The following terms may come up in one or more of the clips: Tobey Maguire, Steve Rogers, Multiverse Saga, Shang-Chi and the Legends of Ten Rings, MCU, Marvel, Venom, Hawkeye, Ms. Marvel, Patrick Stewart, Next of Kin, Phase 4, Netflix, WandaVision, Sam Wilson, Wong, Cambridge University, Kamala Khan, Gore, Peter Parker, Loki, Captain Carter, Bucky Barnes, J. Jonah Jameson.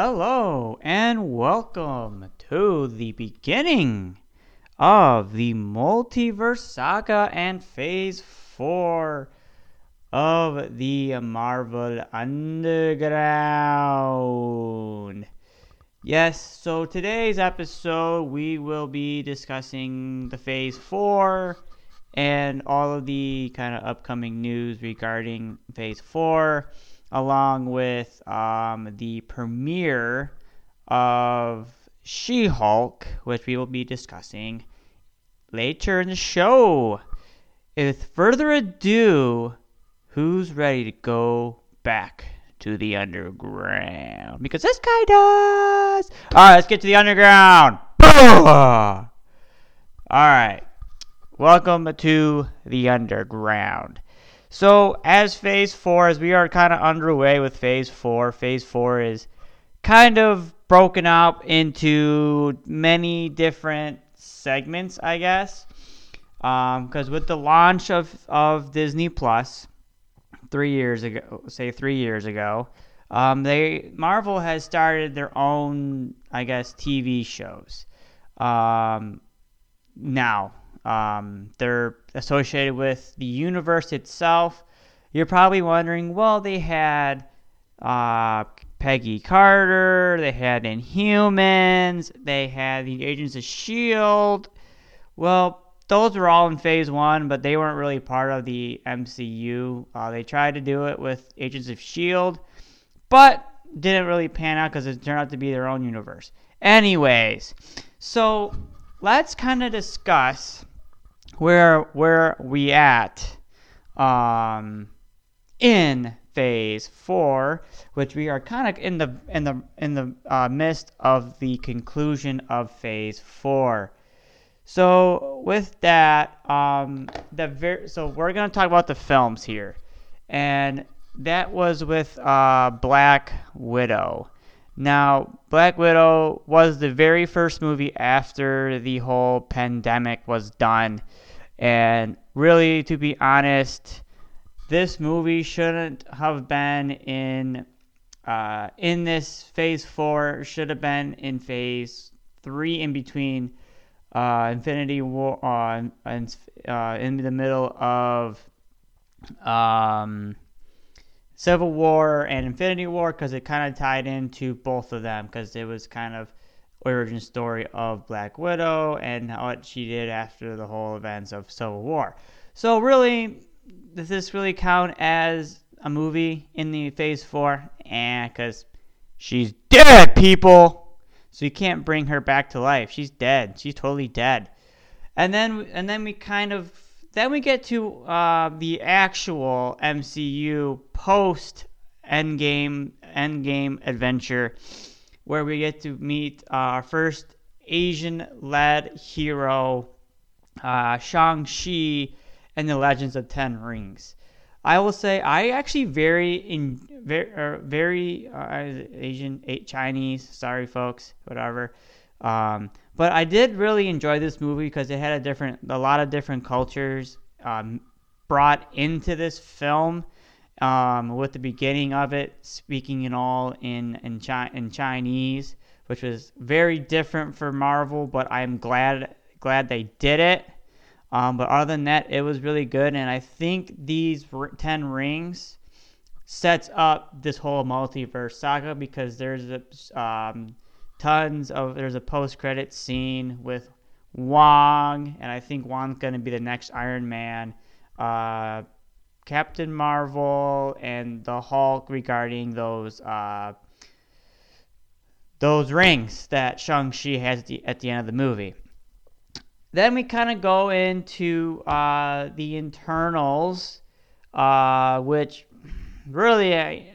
Hello and welcome to the beginning of the Multiverse Saga and Phase 4 of the Marvel Underground. Yes, so today's episode we will be discussing the Phase 4 and all of the kind of upcoming news regarding Phase 4. Along with the premiere of She-Hulk, which we will be discussing later in the show. With further ado, who's ready to go back to the underground? Because this guy does! Alright, let's get to the underground! Alright, welcome to the underground. So, as Phase 4, as we are kind of underway with Phase 4, Phase 4 is kind of broken up into many different segments, I guess. Because with the launch of Disney Plus 3 years ago, Marvel has started their own, I guess, TV shows now. They're associated with the universe itself. You're probably wondering, well, they had Peggy Carter, they had Inhumans, they had the Agents of S.H.I.E.L.D. Well, those were all in Phase 1, but they weren't really part of the MCU. They tried to do it with Agents of S.H.I.E.L.D., but didn't really pan out because it turned out to be their own universe. Anyways, so let's kind of discuss where we at in Phase 4, which we are kind of in the midst of the conclusion of Phase 4. So with that, so we're gonna talk about the films here, and that was with Black Widow. Now, Black Widow was the very first movie after the whole pandemic was done. And really, to be honest, this movie shouldn't have been in this Phase 4. It should have been in Phase 3 in between Infinity War and in the middle of Civil War and Infinity War, because it kind of tied into both of them, because it was kind of origin story of Black Widow and what she did after the whole events of Civil War. So really, does this really count as a movie in the Phase 4? Because she's dead, people! So you can't bring her back to life. She's dead. She's totally dead. And then we kind of, then we get to the actual MCU post-Endgame adventure, where we get to meet our first Asian-led hero, Shang-Chi and the Legends of Ten Rings. I will say I actually Chinese, sorry folks, whatever. But I did really enjoy this movie because it had a lot of different cultures brought into this film, with the beginning of it speaking in all in Chinese, which was very different for Marvel. But I'm glad they did it. But other than that, it was really good, and I think these 10 rings sets up this whole multiverse saga, because there's a post-credit scene with Wong, and I think Wong's going to be the next Iron Man, Captain Marvel, and the Hulk regarding those rings that Shang-Chi has at the end of the movie. Then we kind of go into the Eternals, which Really, I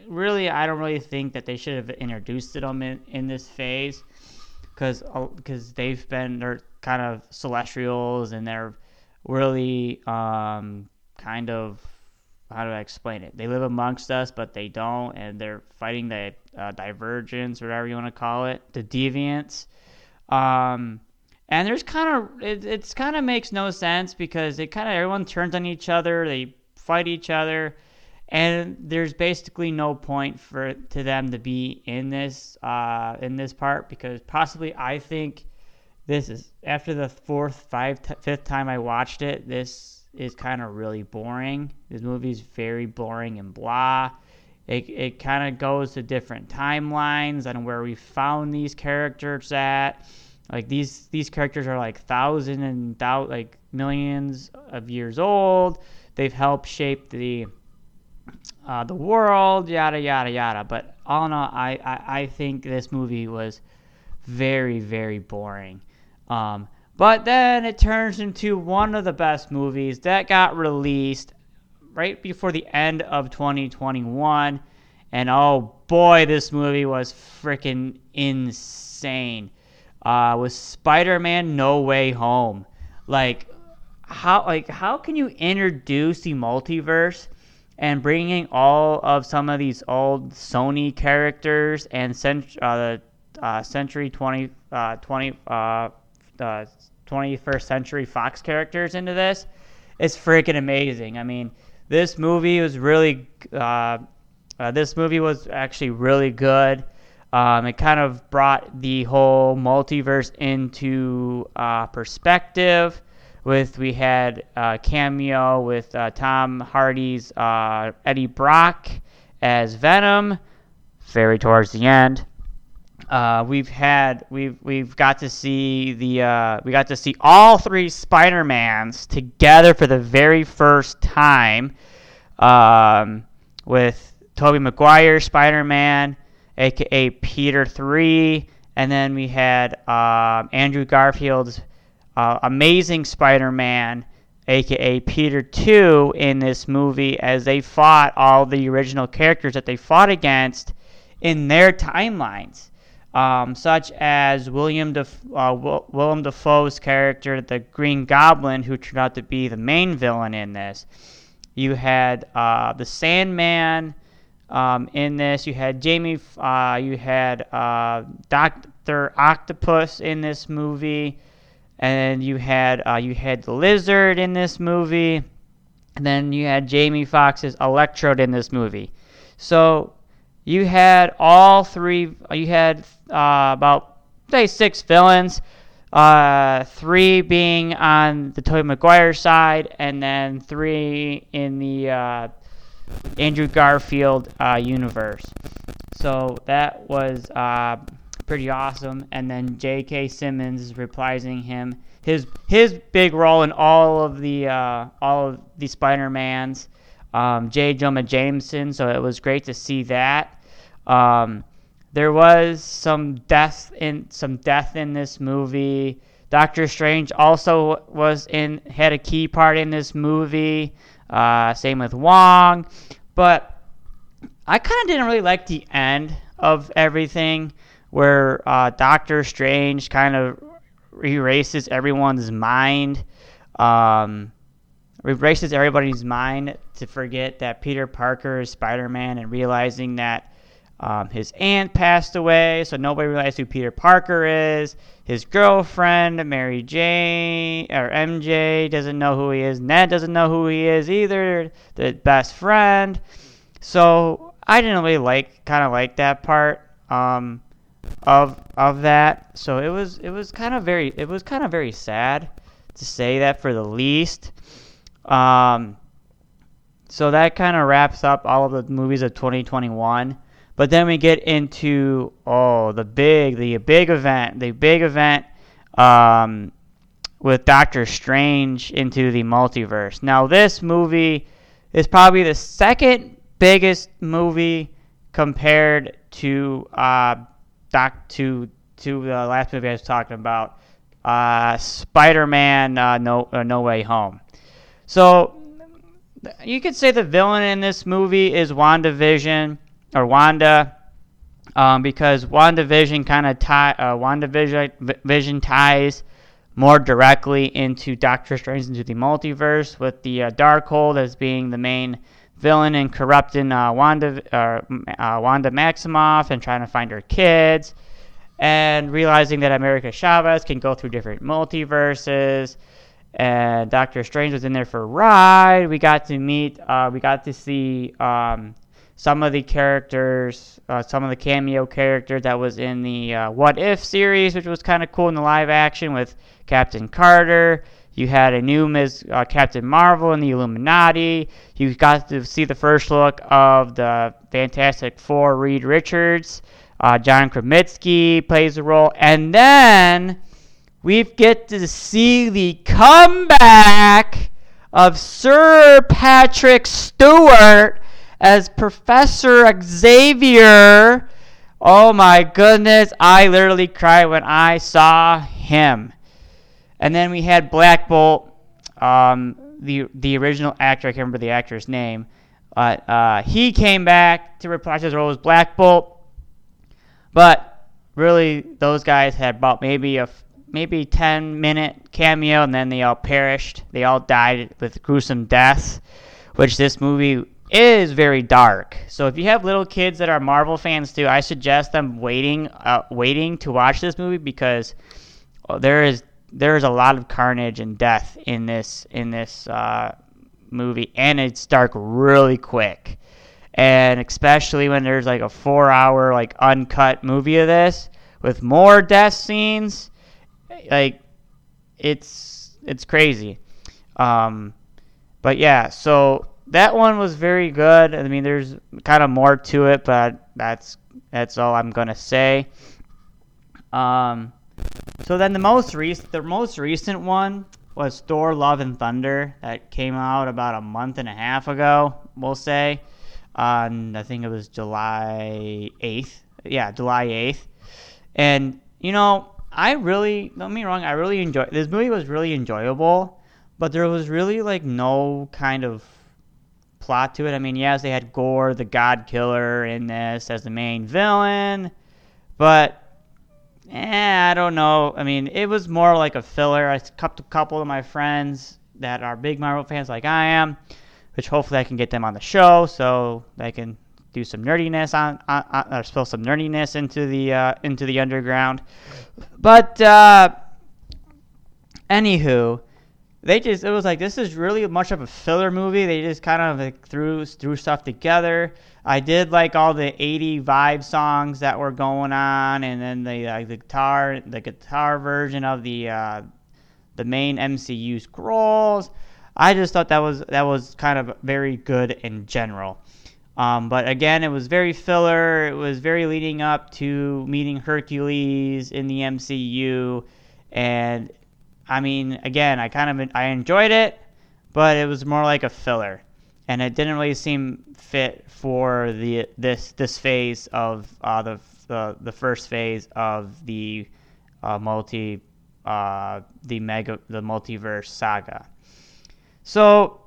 don't really think that they should have introduced them in this phase, because they're kind of celestials, and they're really kind of, how do I explain it? They live amongst us, but they don't, and they're fighting the divergence, or whatever you want to call it, the Deviants. And there's kind of, it's kind of makes no sense, because everyone turns on each other, they fight each other. And there's basically no point to them to be in this part, because possibly I think this is, after the fifth time I watched it, this is kind of really boring. This movie is very boring and blah. It kind of goes to different timelines and where we found these characters at. Like these characters are like millions of years old. They've helped shape the world, yada yada yada. But all in all, I think this movie was very, very boring. But then it turns into one of the best movies that got released right before the end of 2021, and oh boy, this movie was freaking insane. Was Spider-Man No Way Home. How can you introduce the multiverse and bringing all of some of these old Sony characters and Century 21st Century Fox characters into this? It's freaking amazing. I mean, this movie was really really good. It kind of brought the whole multiverse into perspective. We had a cameo with Tom Hardy's Eddie Brock as Venom, very towards the end. We got to see all three Spider-Mans together for the very first time, with Tobey Maguire Spider-Man, aka Peter 3, and then we had Andrew Garfield's Amazing Spider-Man, aka Peter 2, in this movie, as they fought all the original characters that they fought against in their timelines, such as Willem Dafoe's character, the Green Goblin, who turned out to be the main villain in this. You had the Sandman in this. You had Dr. Octopus in this movie. And you had the Lizard in this movie, and then you had Jamie Foxx's Electrode in this movie. So you had all three. You had about say 6 villains, 3 being on the Tobey Maguire side, and then 3 in the Andrew Garfield universe. So that was pretty awesome. And then J.K. Simmons is reprising his big role in all of the Spider-Mans. J. Jonah Jameson, so it was great to see that. There was some death in this movie. Doctor Strange also had a key part in this movie. Same with Wong, but I kind of didn't really like the end of everything, where Doctor Strange kind of erases everybody's mind to forget that Peter Parker is Spider-Man, and realizing that his aunt passed away, so nobody realized who Peter Parker is. His girlfriend, Mary Jane, or MJ, doesn't know who he is. Ned doesn't know who he is either, the best friend. So I didn't really like that part. Of that, so it was kind of very sad, to say that for the least. So that kind of wraps up all of the movies of 2021. But then we get into the big event with Doctor Strange into the multiverse. Now this movie is probably the second biggest movie compared to the last movie I was talking about, Spider-Man No Way Home. So you could say the villain in this movie is Wanda, because WandaVision ties more directly into Doctor Strange into the multiverse, with the Darkhold as being the main villain and corrupting Wanda Maximoff and trying to find her kids, and realizing that America Chavez can go through different multiverses, And Doctor Strange was in there for a ride. We got to meet, we got to see some of the characters, some of the cameo characters that was in the What If series, which was kind of cool in the live action with Captain Carter. You had a new Ms. Captain Marvel and the Illuminati. You got to see the first look of the Fantastic Four, Reed Richards. John Krasinski plays a role. And then we get to see the comeback of Sir Patrick Stewart as Professor Xavier. Oh my goodness, I literally cried when I saw him. And then we had Black Bolt, the original actor, I can't remember the actor's name, but he came back to reprise his role as Black Bolt. But really, those guys had about maybe 10-minute cameo, and then they all perished. They all died with gruesome deaths, which this movie is very dark. So if you have little kids that are Marvel fans too, I suggest them waiting to watch this movie, because there is a lot of carnage and death in this movie, and it's dark really quick. And especially when there's like a 4-hour like uncut movie of this with more death scenes. Like, it's crazy. But yeah, so that one was very good. I mean, there's kind of more to it, but that's all I'm gonna say. So then the most recent one was Thor Love and Thunder, that came out about a month and a half ago, we'll say. I think it was July 8th. Yeah, July 8th. And, you know, I really enjoyed this movie. Was really enjoyable, but there was really like no kind of plot to it. I mean, yes, they had Gore, the God Killer, in this as the main villain, but I don't know. I mean, it was more like a filler. I talked to a couple of my friends that are big Marvel fans, like I am, which hopefully I can get them on the show so they can do some nerdiness on or spill some nerdiness into the underground. But anywho, it was like, this is really much of a filler movie. They just kind of like threw stuff together. I did like all the 80 vibe songs that were going on, and then the guitar version of the main MCU scrolls. I just thought that was kind of very good in general. But again, it was very filler. It was very leading up to meeting Hercules in the MCU, and I mean, again, I enjoyed it, but it was more like a filler, and it didn't really seem fit for this phase of the first phase of the multiverse saga. So.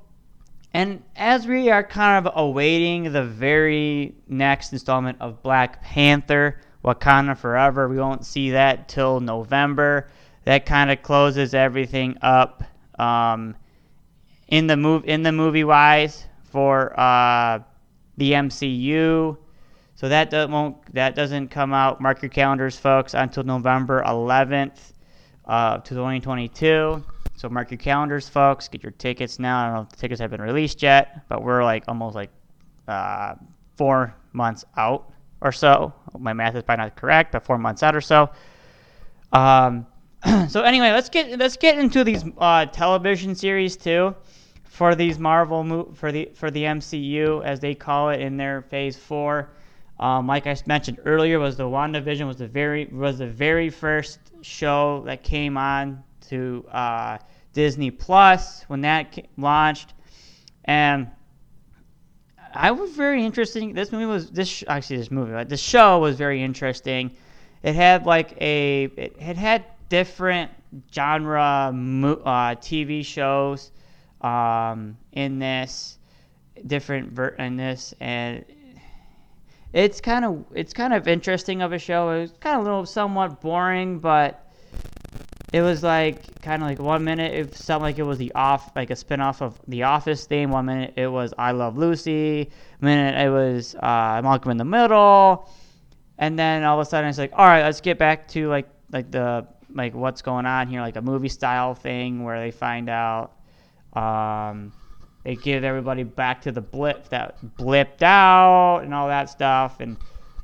And as we are kind of awaiting the very next installment of Black Panther, Wakanda Forever, we won't see that till November. That kind of closes everything up in the movie wise for the MCU. So that doesn't come out. Mark your calendars, folks, until November 11th, 2022. So mark your calendars, folks. Get your tickets now. I don't know if the tickets have been released yet, but we're like almost like 4 months out or so. My math is probably not correct, but 4 months out or so. So anyway, let's get into these television series too, for these Marvel for the MCU, as they call it in their Phase 4. Like I mentioned earlier, was the WandaVision was the very first show that came on to Disney Plus when that launched, and I was very interesting. This show was very interesting. It had it had different genre TV shows and it's kind of interesting of a show. It was kind of a little somewhat boring, but it was like kind of like 1 minute it sounded like it was like a spinoff of The Office theme. 1 minute it was I Love Lucy. A minute it was Malcolm in the Middle, and then all of a sudden it's like, all right, let's get back to like the like what's going on here, like a movie style thing where they find out they get everybody back to the blip that blipped out and all that stuff. And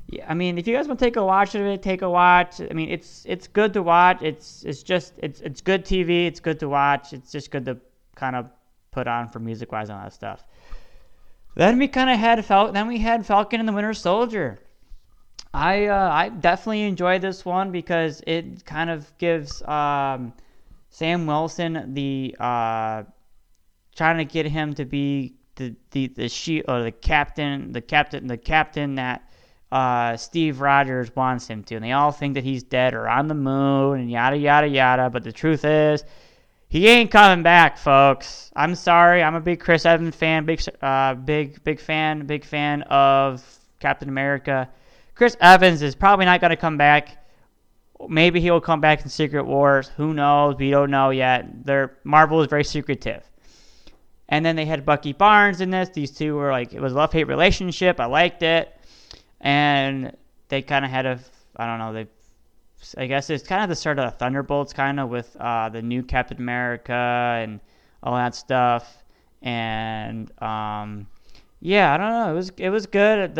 yeah, I mean, if you guys want to take a watch of it, take a watch. I mean, it's good to watch. It's good TV. It's good to watch. It's just good to kind of put on for music wise and all that stuff. Then we kind of had Falcon and the Winter Soldier. I definitely enjoyed this one because it kind of gives Sam Wilson the trying to get him to be the captain that Steve Rogers wants him to, and they all think that he's dead or on the moon and yada yada yada. But the truth is, he ain't coming back, folks. I'm sorry. I'm a big Chris Evans fan, big fan of Captain America. Chris Evans is probably not going to come back. Maybe he will come back in Secret Wars. Who knows? We don't know yet. Marvel is very secretive. And then they had Bucky Barnes in this. These two were like, it was a love-hate relationship. I liked it. And they kind of had I guess it's kind of the start of the Thunderbolts, kind of with the new Captain America and all that stuff. And yeah, I don't know. It was good.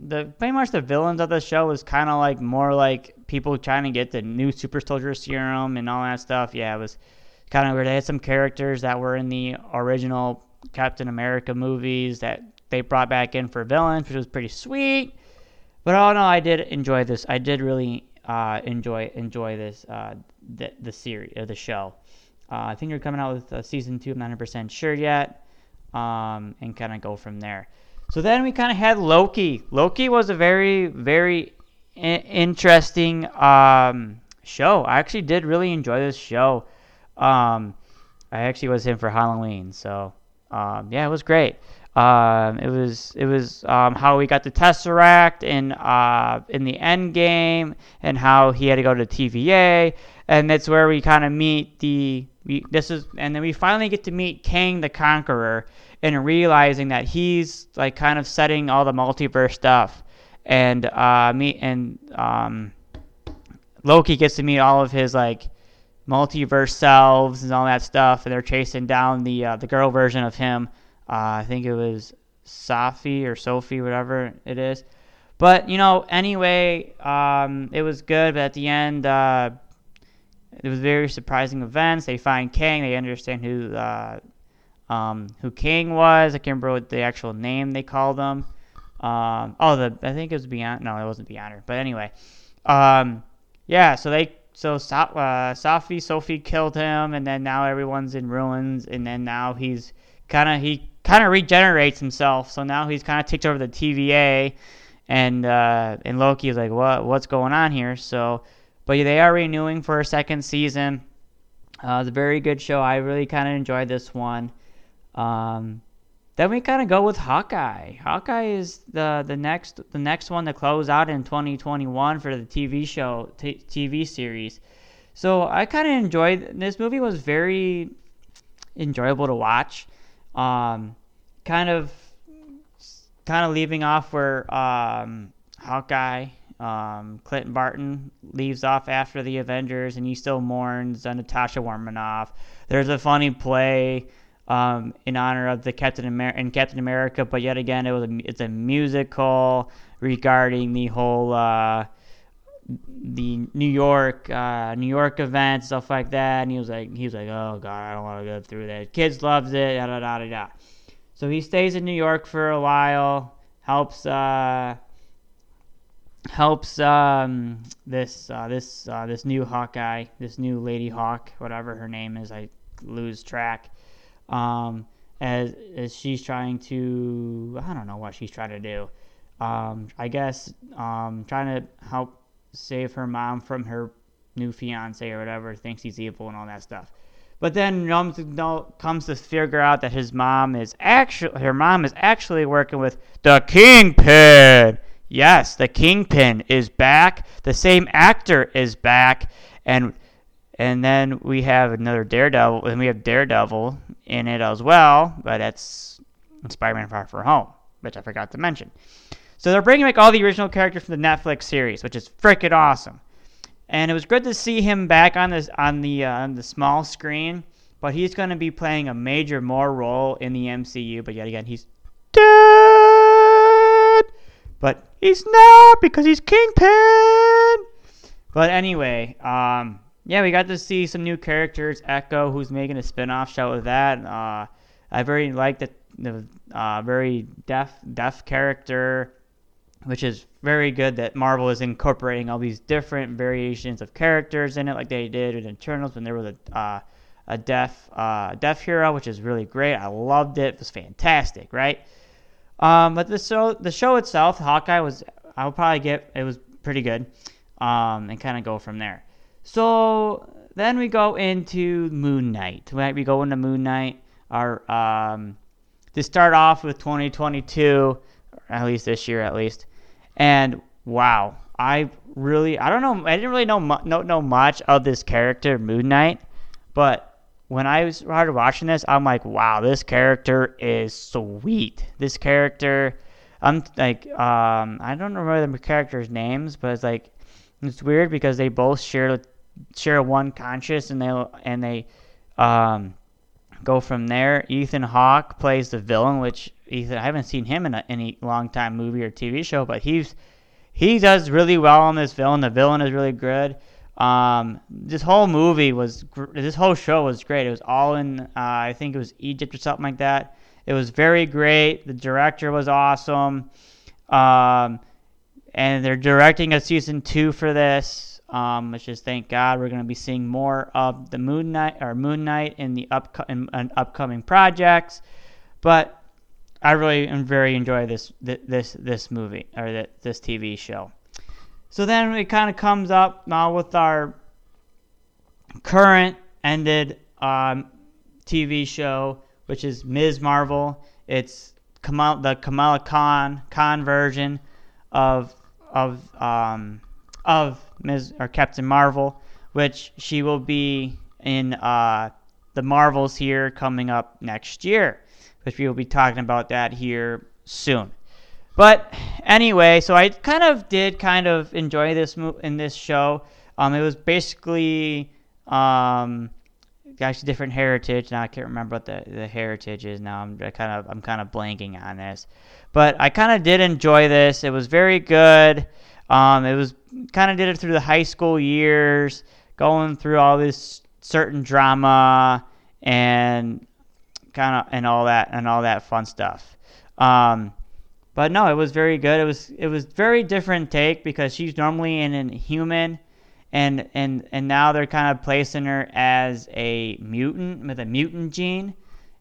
The pretty much the villains of the show was kind of like more like people trying to get the new super soldier serum and all that stuff. Yeah, it was kind of weird. They had some characters that were in the original Captain America movies that they brought back in for villains, which was pretty sweet. But all in all, I did enjoy this. I did really enjoy this the series or the show. I think they're coming out with season 2. I'm not 100% sure yet, and kind of go from there. So then we kind of had Loki. Loki was a very, very interesting show. I actually did really enjoy this show. I actually was in for Halloween, so yeah, it was great. It was how he got the Tesseract in the end game, and how he had to go to TVA, and that's where we kind of meet and then we finally get to meet Kang the Conqueror. And realizing that he's like kind of setting all the multiverse stuff, and Loki gets to meet all of his like multiverse selves and all that stuff, and they're chasing down the girl version of him. I think it was Sophie, whatever it is. But you know, anyway, it was good. But at the end, it was very surprising events. They find Kang. They understand who King was. I can't remember what the actual name they called him. I think it was Beyond. No, it wasn't Beyonder. But anyway, yeah. Sophie killed him, and then now everyone's in ruins. And then now he kind of regenerates himself. So now he's kind of takes over the TVA, and Loki is like, what's going on here? So, but they are renewing for a second season. It's a very good show. I really kind of enjoyed this one. Then we kind of go with Hawkeye. Hawkeye is the next one to close out in 2021 for the TV show, TV series. So I kind of enjoyed this movie. Was very enjoyable to watch. Kind of leaving off where Hawkeye, Clint Barton, leaves off after the Avengers, and he still mourns Natasha Romanoff. There's a funny play in honor of the Captain America, but yet again, it's a musical regarding the whole the New York event, stuff like that. And he was like, oh god, I don't want to go through that. Kids loves it, da da da da da. So he stays in New York for a while, helps this new Hawkeye, this new Lady Hawk, whatever her name is, I lose track. As she's trying to, I don't know what she's trying to do. I guess trying to help save her mom from her new fiance or whatever, thinks he's evil and all that stuff. But then comes to figure out that her mom is actually working with the Kingpin. Yes, the Kingpin is back. The same actor is back, and then we have another Daredevil, and we have Daredevil in it as well. But that's Spider-Man Far From Home, which I forgot to mention. So they're bringing back all the original characters from the Netflix series, which is freaking awesome. And it was good to see him back on the small screen, but he's going to be playing a major more role in the MCU. But yet again, he's dead. But he's not, because he's Kingpin. But anyway, yeah, we got to see some new characters. Echo, who's making a spin-off show of that. I very liked the very deaf character, which is very good that Marvel is incorporating all these different variations of characters in it, like they did in Eternals when there was a deaf hero, which is really great. I loved it. It was fantastic, right? But the show itself, Hawkeye, it was pretty good, and kind of go from there. So then we go into Moon Knight. We go into Moon Knight. Our to start off with 2022, at least this year, at least. And wow, I didn't really know much of this character Moon Knight, but when I started watching this, I'm like, wow, this character is sweet. This character, I'm like, I don't remember the characters' names, but it's like, it's weird because they both share one conscious, and they go from there. Ethan Hawke plays the villain, which Ethan, I haven't seen him in any long time movie or TV show, but he does really well on this villain. The villain is really good. This whole show was great. It was all in, I think it was Egypt or something like that. It was very great. The director was awesome. And they're directing a season 2 for this. Which is, thank God, we're going to be seeing more of the Moon Knight in the upcoming projects. But I really am very enjoy this movie, or this TV show. So then it kind of comes up now with our current ended TV show, which is Ms. Marvel. It's the Kamala Khan version of Ms. or Captain Marvel, which she will be in the Marvels here coming up next year. Which we will be talking about that here soon. But anyway, so I kind of enjoy this in this show. It was basically actually different heritage. Now I can't remember what the heritage is. Now I'm kind of blanking on this, but I kind of did enjoy this. It was very good. It was kind of did it through the high school years, going through all this certain drama and all that fun stuff. But no, it was very good. It was very different take, because she's normally an Inhuman, and now they're kind of placing her as a mutant with a mutant gene,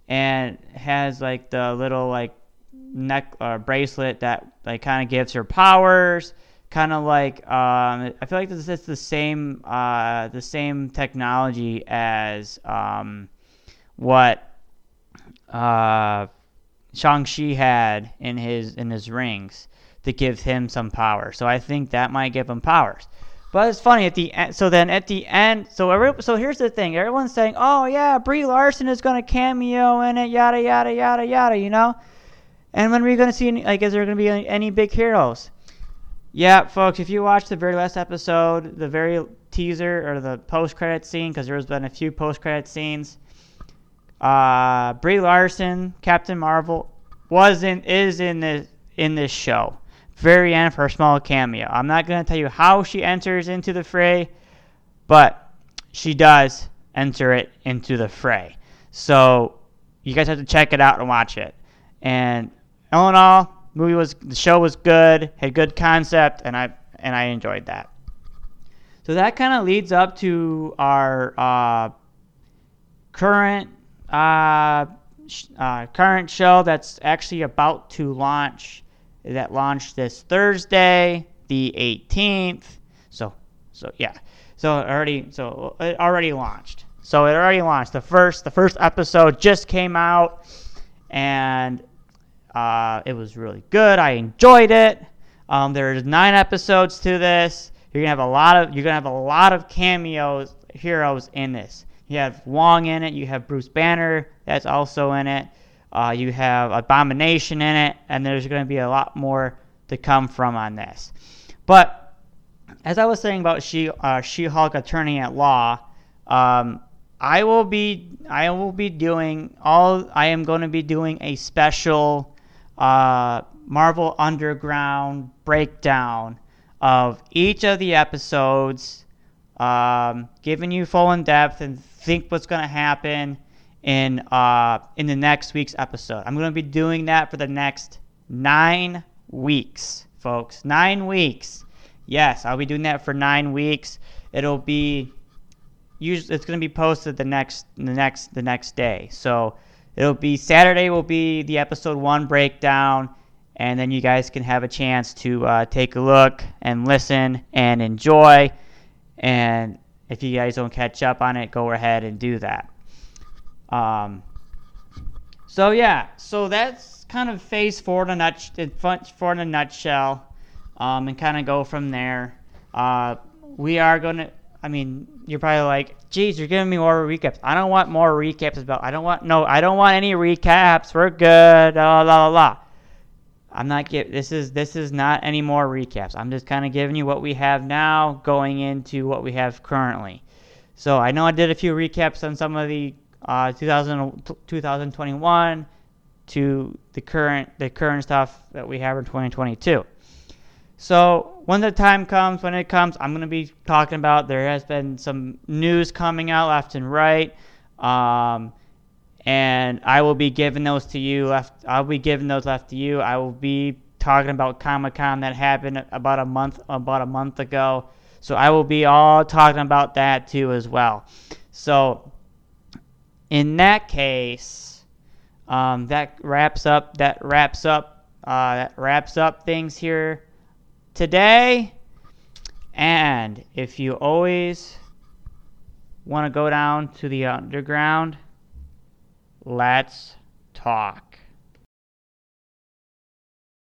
and has like the little like neck or bracelet that like kind of gives her powers. Kind of like I feel like it's the same technology as what Shang-Chi had in his rings to give him some power. So I think that might give him powers. But it's funny at the end. So then at the end, so here's the thing. Everyone's saying, "Oh yeah, Brie Larson is gonna cameo in it, yada yada yada yada," you know. And when are we gonna see is there gonna be any big heroes? Yeah, folks. If you watch the very last episode, the very teaser or the post-credit scene, because there's been a few post-credit scenes. Brie Larson, Captain Marvel, is in this show. Very end for a small cameo. I'm not going to tell you how she enters into the fray, but she does enter it into the fray. So you guys have to check it out and watch it. And all in all, the show was good, had good concept, and I enjoyed that. So that kind of leads up to our current show that's actually about to launch, that launched this Thursday, the 18th. It already launched. So it already launched. The first episode just came out, and it was really good. I enjoyed it. There's 9 episodes to this. You're gonna have a lot of cameos, heroes in this. You have Wong in it. You have Bruce Banner. That's also in it. You have Abomination in it. And there's going to be a lot more to come from on this. But as I was saying about She-Hulk Attorney at Law, I am going to be doing a special Marvel Underground breakdown of each of the episodes, giving you full in depth and think what's going to happen in the next week's episode. I'm going to be doing that for the next 9 weeks, folks. 9 weeks. Yes, I'll be doing that for 9 weeks. It'll be usually it's going to be posted the next day. So it'll be Saturday will be the episode 1 breakdown, and then you guys can have a chance to take a look and listen and enjoy. And if you guys don't catch up on it, go ahead and do that. So that's kind of Phase 4 in a nutshell, and kind of go from there. You're probably like, geez, you're giving me more recaps. I don't want more recaps about, I don't want any recaps. We're good. I'm not this is not any more recaps. I'm just kind of giving you what we have now going into what we have currently. So I know I did a few recaps on some of the 2021 to the current stuff that we have in 2022. So when it comes, I'm going to be talking about there has been some news coming out left and right. And I will be giving those to you. I will be talking about Comic-Con that happened about a month ago. So I will be all talking about that too as well. So in that case, that wraps up things here today. And if you always want to go down to the underground, let's talk.